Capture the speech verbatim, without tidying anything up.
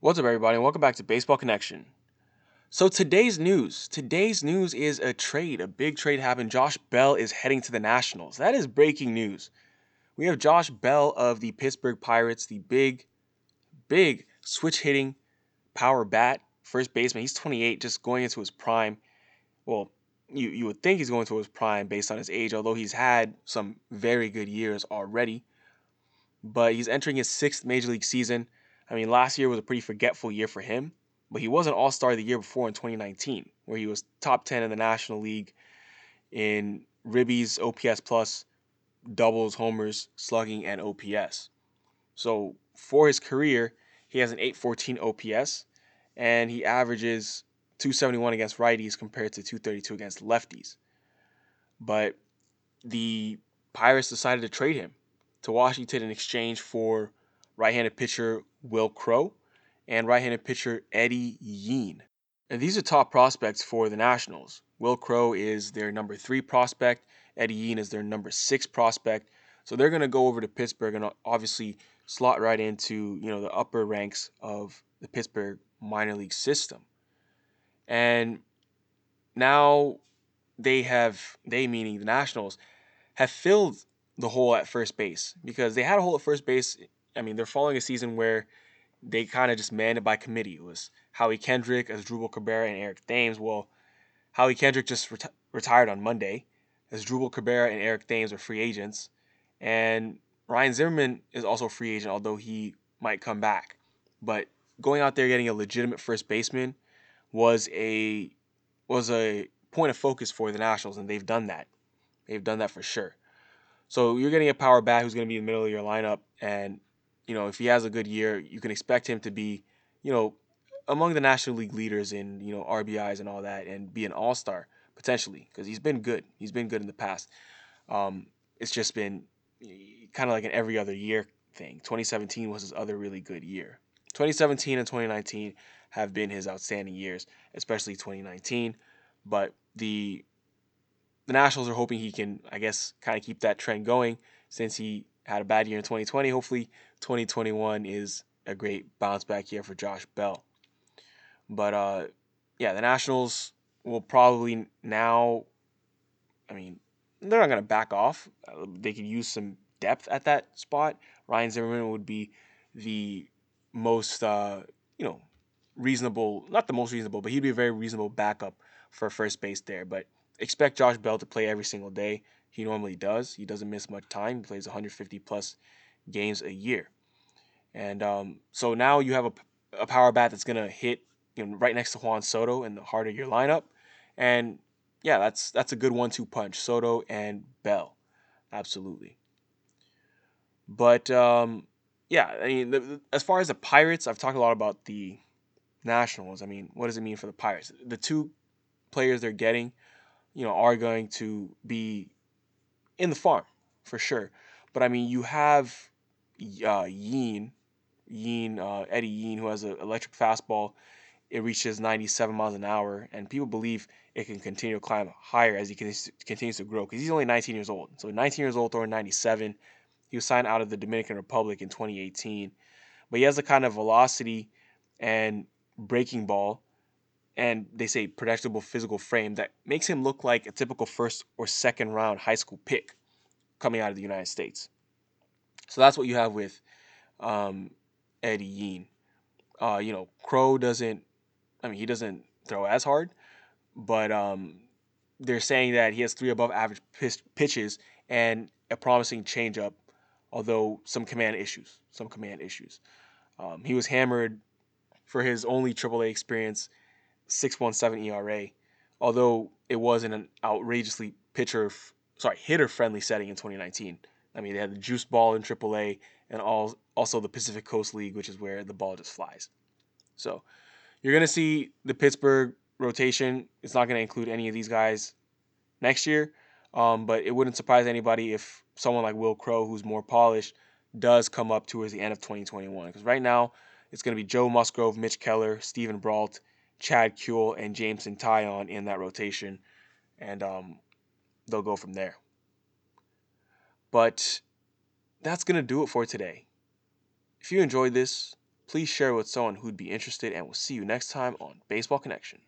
What's up, everybody, and welcome back to Baseball Connection. So today's news, today's news is a trade, a big trade happened. Josh Bell is heading to the Nationals. That is breaking news. We have Josh Bell of the Pittsburgh Pirates, the big, big switch-hitting power bat, first baseman. He's twenty-eight, just going into his prime. Well, you, you would think he's going to his prime based on his age, although he's had some very good years already. But he's entering his sixth Major League season. I mean, last year was a pretty forgetful year for him, but he was an all-star the year before in twenty nineteen, where he was top ten in the National League in ribbies, O P S plus, doubles, homers, slugging, and O P S. So for his career, he has an eight fourteen O P S, and he averages two seventy-one against righties compared to two thirty-two against lefties. But the Pirates decided to trade him to Washington in exchange for right-handed pitcher Will Crow and right-handed pitcher Eddie Yean. And these are top prospects for the Nationals. Will Crow is their number three prospect. Eddie Yean is their number six prospect. So they're going to go over to Pittsburgh and obviously slot right into, you know, the upper ranks of the Pittsburgh minor league system. And now they have, they meaning the Nationals, have filled the hole at first base because they had a hole at first base. I mean, they're following a season where they kind of just manned it by committee. It was Howie Kendrick, Asdrúbal Cabrera, and Eric Thames. Well, Howie Kendrick just reti- retired on Monday. Asdrúbal Cabrera and Eric Thames are free agents. And Ryan Zimmerman is also a free agent, although he might come back. But going out there getting a legitimate first baseman was a was a point of focus for the Nationals, and they've done that. They've done that for sure. So you're getting a power bat who's going to be in the middle of your lineup, and you know, if he has a good year, you can expect him to be, you know, among the National League leaders in, you know, R B Is and all that, and be an all-star potentially, because he's been good. He's been good in the past. Um, it's just been kind of like an every other year thing. twenty seventeen was his other really good year. twenty seventeen and twenty nineteen have been his outstanding years, especially twenty nineteen. But the the Nationals are hoping he can, I guess, kind of keep that trend going since he had a bad year in twenty twenty. Hopefully twenty twenty-one is a great bounce back year for Josh Bell. But, uh, yeah, the Nationals will probably now, I mean, they're not going to back off. They could use some depth at that spot. Ryan Zimmerman would be the most, uh, you know, reasonable, not the most reasonable, but he'd be a very reasonable backup for first base there. But expect Josh Bell to play every single day. He normally does. He doesn't miss much time. He plays one hundred fifty plus games a year. And um, so now you have a, a power bat that's going to hit, you know, right next to Juan Soto in the heart of your lineup. And, yeah, that's that's a good one two punch, Soto and Bell. Absolutely. But, um, yeah, I mean, the, the, as far as the Pirates, I've talked a lot about the Nationals. I mean, what does it mean for the Pirates? The two players they're getting, you know, are going to be in the farm, for sure. But, I mean, you have uh, Yean, Yean uh, Eddie Yean, who has an electric fastball. It reaches ninety-seven miles an hour, and people believe it can continue to climb higher as he can, continues to grow because he's only nineteen years old. So, nineteen years old, throwing ninety-seven. He was signed out of the Dominican Republic in twenty eighteen. But he has the kind of velocity and breaking ball and they say projectable physical frame that makes him look like a typical first or second round high school pick coming out of the United States. So that's what you have with um, Eddie Yean. Uh, you know, Crow doesn't, I mean, he doesn't throw as hard, but um, they're saying that he has three above average pitch, pitches and a promising changeup, although some command issues, some command issues. Um, he was hammered for his only triple A experience, six point one seven E R A, although it was in an outrageously pitcher, sorry, hitter-friendly setting in twenty nineteen. I mean, they had the juice ball in triple A and all, also the Pacific Coast League, which is where the ball just flies. So you're going to see the Pittsburgh rotation. It's not going to include any of these guys next year, um, but it wouldn't surprise anybody if someone like Will Crow, who's more polished, does come up towards the end of twenty twenty-one. Because right now it's going to be Joe Musgrove, Mitch Keller, Stephen Brault, Chad Kuhl, and Jameson Taillon in that rotation, and um, they'll go from there. But that's going to do it for today. If you enjoyed this, Please share with someone who'd be interested, and we'll see you next time on Baseball Connection.